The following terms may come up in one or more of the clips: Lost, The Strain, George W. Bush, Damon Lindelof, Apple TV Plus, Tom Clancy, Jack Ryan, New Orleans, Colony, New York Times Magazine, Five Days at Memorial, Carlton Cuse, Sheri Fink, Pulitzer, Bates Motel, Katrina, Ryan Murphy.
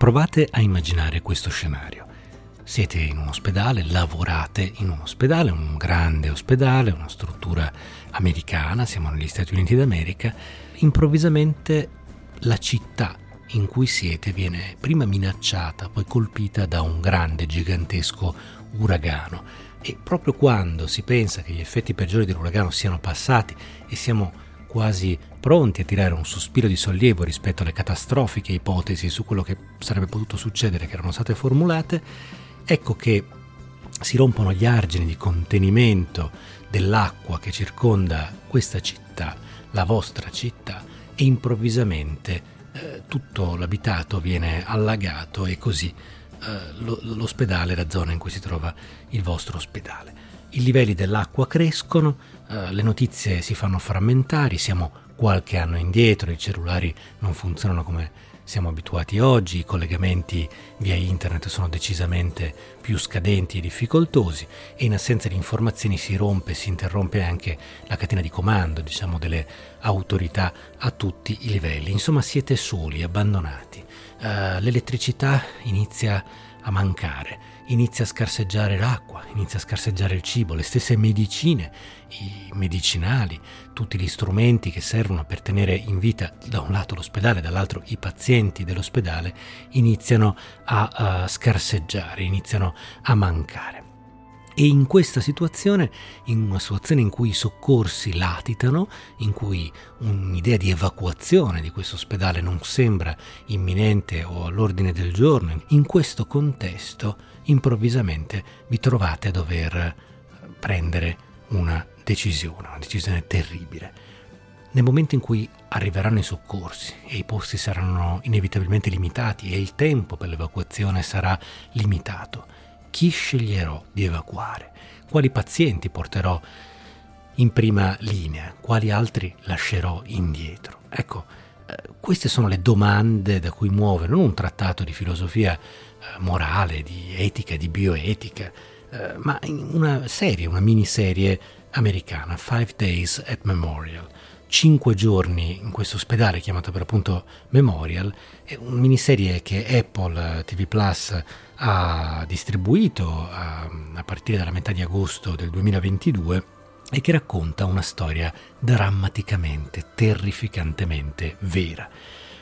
Provate a immaginare questo scenario. Siete in un ospedale, lavorate in un ospedale, un grande ospedale, una struttura americana, siamo negli Stati Uniti d'America. Improvvisamente la città in cui siete viene prima minacciata, poi colpita da un grande, gigantesco uragano. E proprio quando si pensa che gli effetti peggiori dell'uragano siano passati e siamo quasi pronti a tirare un sospiro di sollievo rispetto alle catastrofiche ipotesi su quello che sarebbe potuto succedere che erano state formulate, ecco che si rompono gli argini di contenimento dell'acqua che circonda questa città, la vostra città, e improvvisamente tutto l'abitato viene allagato e così l'ospedale, la zona in cui si trova il vostro ospedale. I livelli dell'acqua crescono, le notizie si fanno frammentari, siamo qualche anno indietro, i cellulari non funzionano come siamo abituati oggi, i collegamenti via internet sono decisamente più scadenti e difficoltosi e in assenza di informazioni si interrompe anche la catena di comando, diciamo, delle autorità a tutti i livelli. Insomma, siete soli, abbandonati. L'elettricità inizia a mancare, inizia a scarseggiare l'acqua, inizia a scarseggiare il cibo, le stesse medicine, i medicinali, tutti gli strumenti che servono per tenere in vita da un lato l'ospedale, dall'altro i pazienti dell'ospedale, iniziano a scarseggiare, iniziano a mancare. E in questa situazione, in una situazione in cui i soccorsi latitano, in cui un'idea di evacuazione di questo ospedale non sembra imminente o all'ordine del giorno, in questo contesto improvvisamente vi trovate a dover prendere una decisione terribile. Nel momento in cui arriveranno i soccorsi e i posti saranno inevitabilmente limitati e il tempo per l'evacuazione sarà limitato, chi sceglierò di evacuare? Quali pazienti porterò in prima linea? Quali altri lascerò indietro? Ecco, queste sono le domande da cui muove non un trattato di filosofia morale, di etica, di bioetica, ma una serie, una miniserie americana, 5 Days at Memorial. 5 giorni in questo ospedale chiamato per appunto Memorial, è una miniserie che Apple TV Plus ha distribuito a partire dalla metà di agosto del 2022 e che racconta una storia drammaticamente, terrificantemente vera.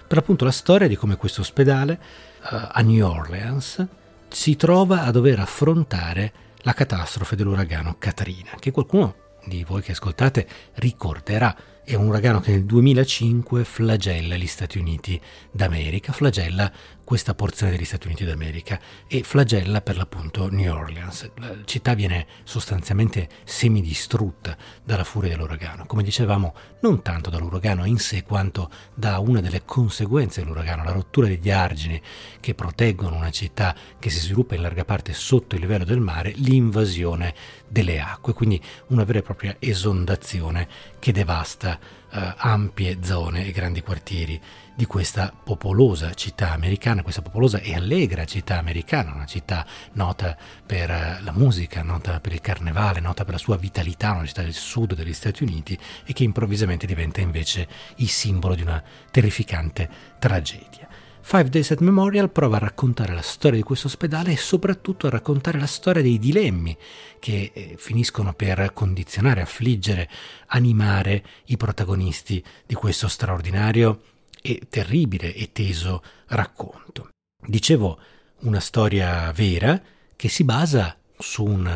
Per appunto la storia di come questo ospedale a New Orleans si trova a dover affrontare la catastrofe dell'uragano Katrina, che qualcuno di voi che ascoltate ricorderà. È un uragano che nel 2005 flagella gli Stati Uniti d'America, flagella questa porzione degli Stati Uniti d'America e flagella per l'appunto New Orleans. La città viene sostanzialmente semidistrutta dalla furia dell'uragano. Come dicevamo, non tanto dall'uragano in sé quanto da una delle conseguenze dell'uragano, la rottura degli argini che proteggono una città che si sviluppa in larga parte sotto il livello del mare, l'invasione delle acque, quindi una vera e propria esondazione che devasta ampie zone e grandi quartieri di questa popolosa città americana, questa popolosa e allegra città americana, una città nota per la musica, nota per il carnevale, nota per la sua vitalità, una città del sud degli Stati Uniti e che improvvisamente diventa invece il simbolo di una terrificante tragedia. 5 Days at Memorial prova a raccontare la storia di questo ospedale e soprattutto a raccontare la storia dei dilemmi che finiscono per condizionare, affliggere, animare i protagonisti di questo straordinario e terribile e teso racconto. Dicevo, una storia vera che si basa su un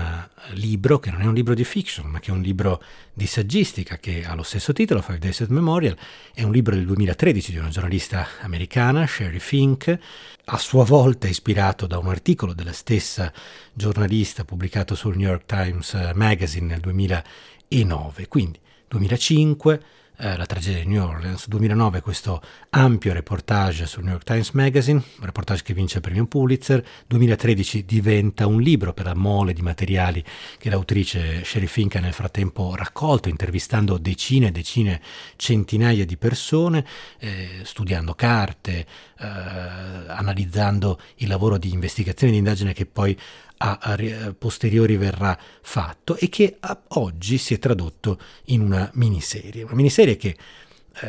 libro che non è un libro di fiction, ma che è un libro di saggistica che ha lo stesso titolo, 5 Days at Memorial. È un libro del 2013 di una giornalista americana, Sheri Fink, a sua volta ispirato da un articolo della stessa giornalista pubblicato sul New York Times Magazine nel 2009. Quindi 2005 la tragedia di New Orleans, 2009 questo ampio reportage sul New York Times Magazine, un reportage che vince il premio Pulitzer, 2013 diventa un libro per la mole di materiali che l'autrice Sheri Fink ha nel frattempo raccolto, intervistando decine e decine, centinaia di persone, studiando carte, analizzando il lavoro di investigazione e di indagine che poi a posteriori verrà fatto e che oggi si è tradotto in una miniserie che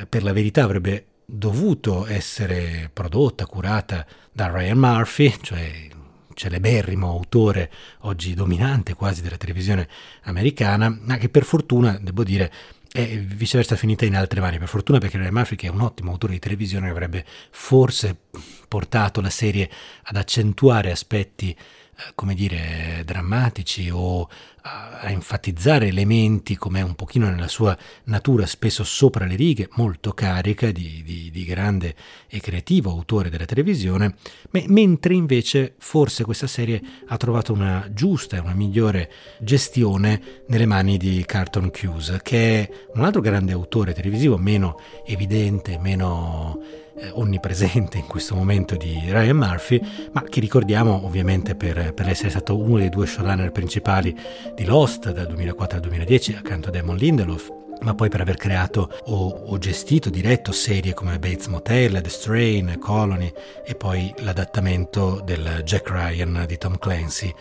per la verità avrebbe dovuto essere prodotta, curata da Ryan Murphy, cioè celeberrimo autore oggi dominante quasi della televisione americana, ma che per fortuna, devo dire, è viceversa finita in altre mani. Per fortuna, perché Ryan Murphy, che è un ottimo autore di televisione, avrebbe forse portato la serie ad accentuare aspetti, come dire, drammatici, o a enfatizzare elementi, come un pochino nella sua natura, spesso sopra le righe, molto carica di grande e creativo autore della televisione, mentre invece forse questa serie ha trovato una giusta e una migliore gestione nelle mani di Carlton Cuse, che è un altro grande autore televisivo, meno evidente, meno onnipresente in questo momento di Ryan Murphy, ma che ricordiamo ovviamente per essere stato uno dei due showrunner principali di Lost dal 2004 al 2010 accanto a Damon Lindelof, ma poi per aver creato o gestito, diretto serie come Bates Motel, The Strain, Colony, e poi l'adattamento del Jack Ryan di Tom Clancy,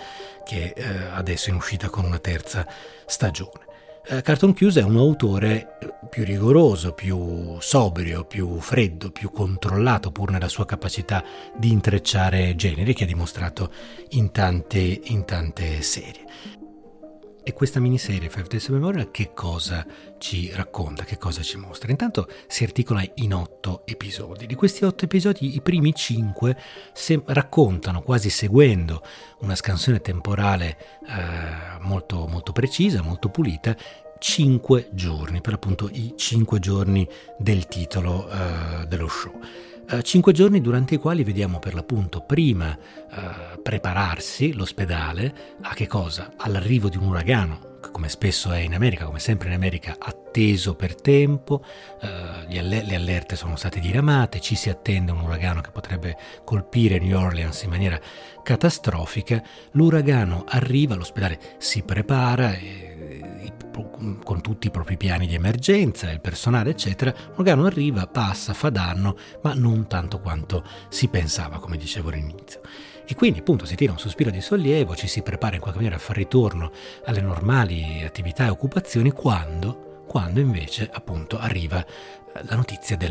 che adesso è in uscita con una terza stagione. Carlton Cuse è un autore più rigoroso, più sobrio, più freddo, più controllato, pur nella sua capacità di intrecciare generi, che ha dimostrato in tante serie. E questa miniserie Five Days at Memorial che cosa ci racconta, che cosa ci mostra? Intanto si articola in 8 episodi. Di questi 8 episodi i primi 5 raccontano, quasi seguendo una scansione temporale molto, molto precisa, molto pulita, 5 giorni, per l'appunto i 5 giorni del titolo dello show. 5 giorni durante i quali vediamo per l'appunto prima prepararsi l'ospedale a che cosa? All'arrivo di un uragano, che come spesso è in America, come sempre in America, atteso per tempo, le allerte sono state diramate, ci si attende un uragano che potrebbe colpire New Orleans in maniera catastrofica, l'uragano arriva, l'ospedale si prepara con tutti i propri piani di emergenza, il personale eccetera, l'uragano arriva, passa, fa danno, ma non tanto quanto si pensava, come dicevo all'inizio. E quindi appunto si tira un sospiro di sollievo, ci si prepara in qualche maniera a far ritorno alle normali attività e occupazioni, quando invece appunto arriva la notizia di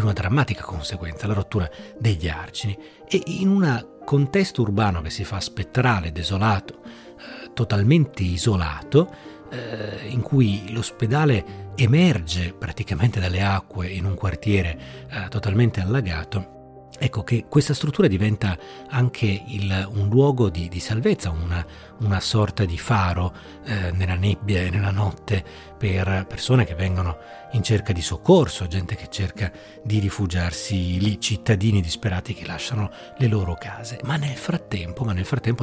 una drammatica conseguenza, la rottura degli argini, e in un contesto urbano che si fa spettrale, desolato, totalmente isolato, in cui l'ospedale emerge praticamente dalle acque in un quartiere totalmente allagato. Ecco che questa struttura diventa anche un luogo di salvezza, una sorta di faro nella nebbia e nella notte per persone che vengono in cerca di soccorso, gente che cerca di rifugiarsi lì, cittadini disperati che lasciano le loro case. Ma nel frattempo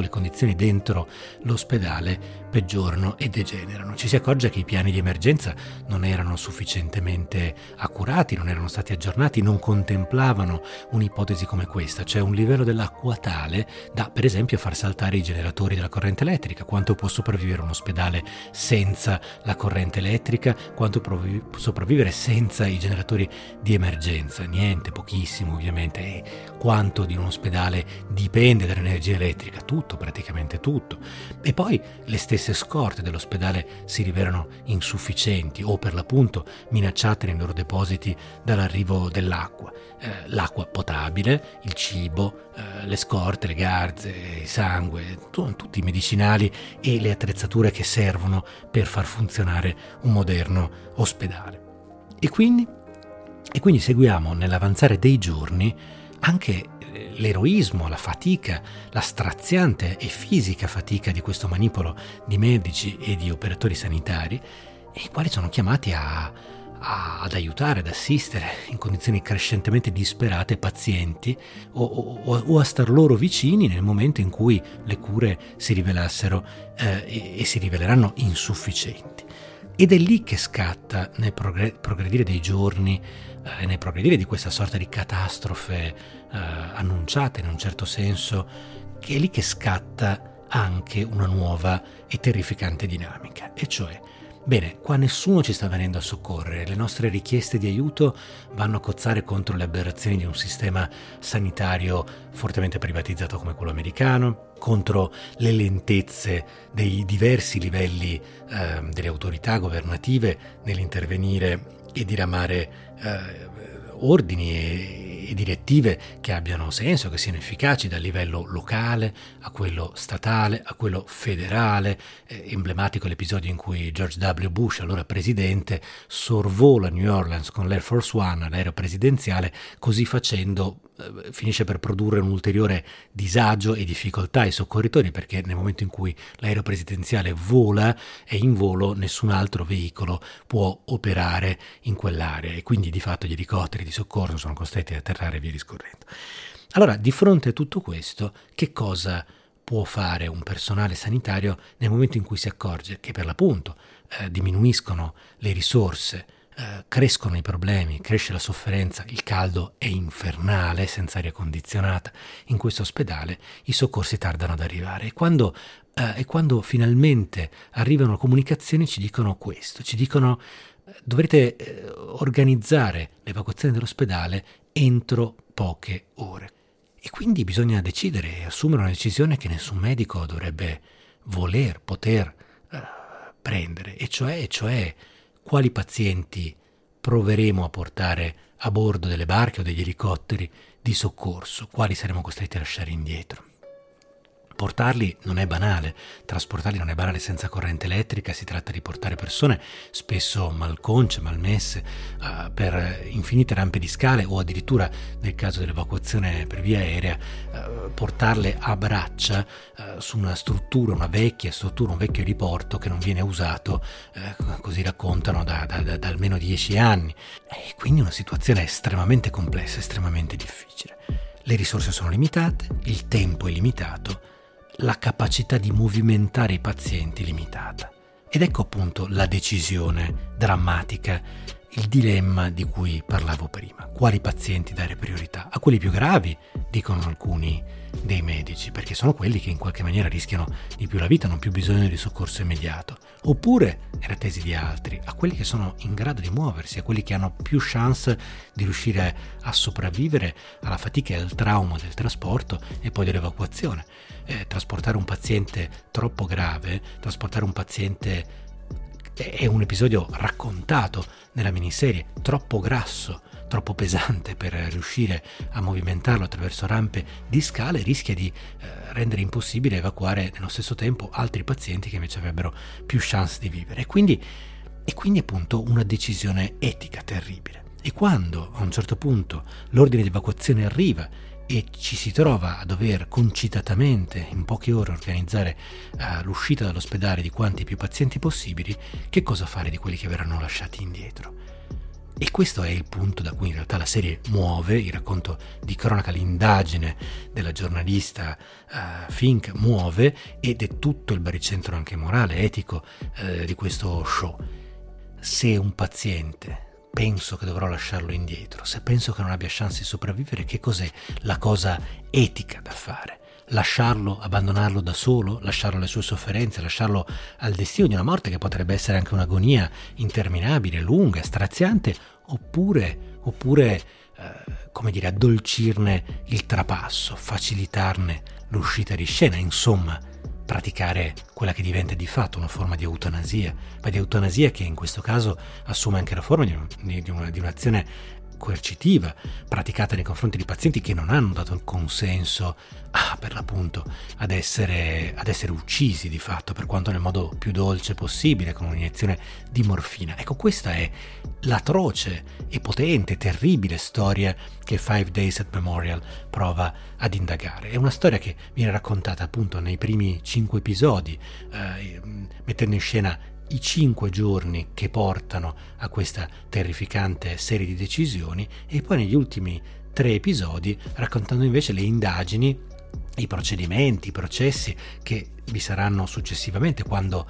le condizioni dentro l'ospedale peggiorano e degenerano. Ci si accorge che i piani di emergenza non erano sufficientemente accurati, non erano stati aggiornati, non contemplavano un'ipotesi come questa, cioè un livello dell'acqua tale da, per esempio, far saltare i generatori della corrente elettrica. Quanto può sopravvivere un ospedale senza la corrente elettrica? Quanto può sopravvivere senza i generatori di emergenza? Niente, pochissimo ovviamente. E quanto di un ospedale dipende dall'energia elettrica? Tutto, praticamente tutto. E poi le stesse scorte dell'ospedale si rivelano insufficienti o per l'appunto minacciate nei loro depositi dall'arrivo dell'acqua. L'acqua potabile, il cibo, le scorte, le garze, il sangue, tutti i medicinali e le attrezzature che servono per far funzionare un moderno ospedale. E quindi seguiamo nell'avanzare dei giorni anche l'eroismo, la fatica, la straziante e fisica fatica di questo manipolo di medici e di operatori sanitari, i quali sono chiamati ad aiutare, ad assistere in condizioni crescentemente disperate pazienti o a star loro vicini nel momento in cui le cure si rivelassero e si riveleranno insufficienti. Ed è lì che scatta nel progredire dei giorni, nel progredire di questa sorta di catastrofe annunciata in un certo senso, che è lì che scatta anche una nuova e terrificante dinamica, e cioè: bene, qua nessuno ci sta venendo a soccorrere, le nostre richieste di aiuto vanno a cozzare contro le aberrazioni di un sistema sanitario fortemente privatizzato come quello americano, contro le lentezze dei diversi livelli delle autorità governative nell'intervenire e diramare ordini e direttive che abbiano senso, che siano efficaci dal livello locale a quello statale a quello federale. Emblematico l'episodio in cui George W. Bush, allora presidente, sorvola New Orleans con l'Air Force One, l'aereo presidenziale, così facendo finisce per produrre un ulteriore disagio e difficoltà ai soccorritori, perché nel momento in cui l'aereo presidenziale vola e in volo nessun altro veicolo può operare in quell'area e quindi di fatto gli elicotteri di soccorso sono costretti ad atterrare e via discorrendo. Allora, di fronte a tutto questo, che cosa può fare un personale sanitario nel momento in cui si accorge che per l'appunto diminuiscono le risorse, crescono i problemi, cresce la sofferenza, il caldo è infernale senza aria condizionata in questo ospedale, i soccorsi tardano ad arrivare e quando finalmente arrivano comunicazioni ci dicono questo, ci dicono dovrete organizzare l'evacuazione dell'ospedale entro poche ore, e quindi bisogna decidere e assumere una decisione che nessun medico dovrebbe poter prendere, e cioè quali pazienti proveremo a portare a bordo delle barche o degli elicotteri di soccorso, quali saremo costretti a lasciare indietro. Portarli non è banale, trasportarli non è banale senza corrente elettrica, si tratta di portare persone spesso malconce, malmesse, per infinite rampe di scale o addirittura nel caso dell'evacuazione per via aerea, portarle a braccia su una struttura, una vecchia struttura, un vecchio riporto che non viene usato, così raccontano, da almeno 10 anni. E quindi una situazione estremamente complessa, estremamente difficile. Le risorse sono limitate, il tempo è limitato, la capacità di movimentare i pazienti limitata. Ed ecco appunto la decisione drammatica, il dilemma di cui parlavo prima. Quali pazienti dare priorità? A quelli più gravi, dicono alcuni dei medici, perché sono quelli che in qualche maniera rischiano di più la vita, hanno più bisogno di soccorso immediato. Oppure, nella tesi di altri, a quelli che sono in grado di muoversi, a quelli che hanno più chance di riuscire a sopravvivere alla fatica e al trauma del trasporto e poi dell'evacuazione. Trasportare un paziente troppo grave, trasportare un paziente, è un episodio raccontato nella miniserie, troppo grasso, troppo pesante per riuscire a movimentarlo attraverso rampe di scale, rischia di rendere impossibile evacuare nello stesso tempo altri pazienti che invece avrebbero più chance di vivere. E quindi appunto una decisione etica terribile. E quando a un certo punto l'ordine di evacuazione arriva e ci si trova a dover concitatamente in poche ore organizzare l'uscita dall'ospedale di quanti più pazienti possibili, che cosa fare di quelli che verranno lasciati indietro? E questo è il punto da cui in realtà la serie muove, il racconto di cronaca, l'indagine della giornalista Fink muove, ed è tutto il baricentro anche morale, etico di questo show. Se un paziente penso che dovrò lasciarlo indietro, se penso che non abbia chance di sopravvivere, che cos'è la cosa etica da fare? Lasciarlo, abbandonarlo da solo, lasciarlo alle sue sofferenze, lasciarlo al destino di una morte che potrebbe essere anche un'agonia interminabile, lunga, straziante, oppure addolcirne il trapasso, facilitarne l'uscita di scena, insomma, praticare quella che diventa di fatto una forma di eutanasia, ma di eutanasia che in questo caso assume anche la forma di un'azione coercitiva praticata nei confronti di pazienti che non hanno dato il consenso per l'appunto ad essere uccisi di fatto, per quanto nel modo più dolce possibile, con un'iniezione di morfina. Ecco, questa è l'atroce e potente, terribile storia che Five Days at Memorial prova ad indagare. È una storia che viene raccontata appunto nei primi 5 episodi, mettendo in scena i 5 giorni che portano a questa terrificante serie di decisioni, e poi negli ultimi 3 episodi raccontando invece le indagini, i procedimenti, i processi che vi saranno successivamente quando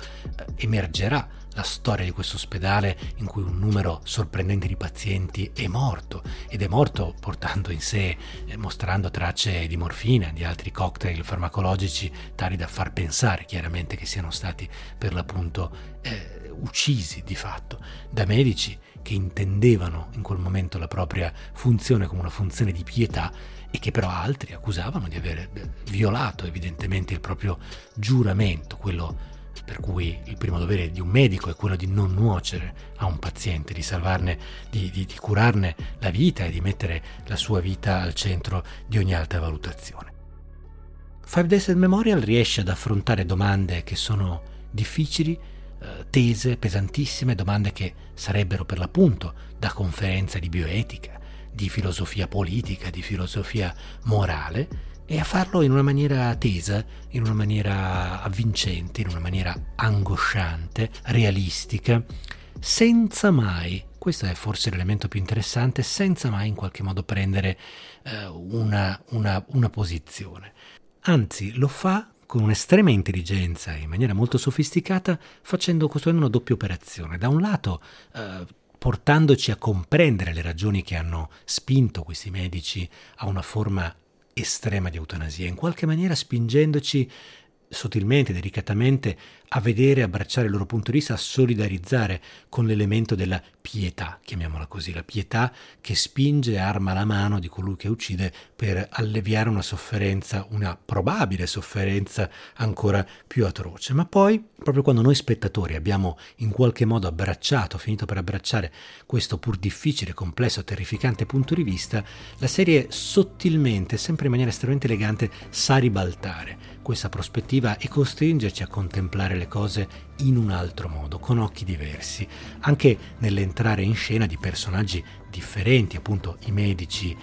emergerà la storia di questo ospedale in cui un numero sorprendente di pazienti è morto, ed è morto portando in sé, mostrando tracce di morfina, di altri cocktail farmacologici tali da far pensare chiaramente che siano stati per l'appunto uccisi di fatto da medici che intendevano in quel momento la propria funzione come una funzione di pietà e che però altri accusavano di aver violato evidentemente il proprio giuramento, quello per cui il primo dovere di un medico è quello di non nuocere a un paziente, di salvarne, di curarne la vita e di mettere la sua vita al centro di ogni altra valutazione. Five Days at Memorial riesce ad affrontare domande che sono difficili, tese, pesantissime, domande che sarebbero per l'appunto da conferenza di bioetica, di filosofia politica, di filosofia morale, e a farlo in una maniera tesa, in una maniera avvincente, in una maniera angosciante, realistica, senza mai, questo è forse l'elemento più interessante, senza mai in qualche modo prendere una posizione. Anzi, lo fa con un'estrema intelligenza, in maniera molto sofisticata, costruendo una doppia operazione. Da un lato, portandoci a comprendere le ragioni che hanno spinto questi medici a una forma estrema di eutanasia, in qualche maniera spingendoci sottilmente, delicatamente, a vedere, abbracciare il loro punto di vista, a solidarizzare con l'elemento della pietà, chiamiamola così, la pietà che spinge, arma la mano di colui che uccide per alleviare una sofferenza, una probabile sofferenza ancora più atroce. Ma poi, proprio quando noi spettatori abbiamo in qualche modo finito per abbracciare questo pur difficile, complesso, terrificante punto di vista, la serie sottilmente, sempre in maniera estremamente elegante, sa ribaltare questa prospettiva e costringerci a contemplare le cose in un altro modo, con occhi diversi, anche nell'entrare in scena di personaggi differenti, appunto i medici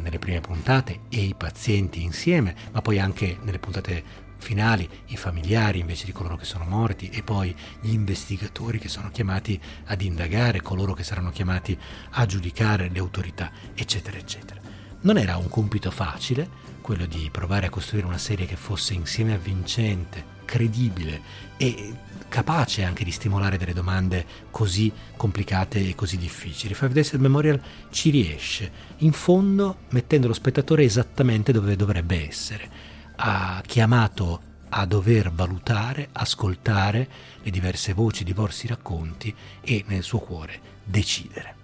nelle prime puntate e i pazienti insieme, ma poi anche nelle puntate finali i familiari invece di coloro che sono morti e poi gli investigatori che sono chiamati ad indagare, coloro che saranno chiamati a giudicare, le autorità, eccetera eccetera. Non era un compito facile quello di provare a costruire una serie che fosse insieme avvincente, credibile e capace anche di stimolare delle domande così complicate e così difficili. Five Days at Memorial ci riesce, in fondo mettendo lo spettatore esattamente dove dovrebbe essere, chiamato a dover valutare, ascoltare le diverse voci, i diversi racconti e nel suo cuore decidere.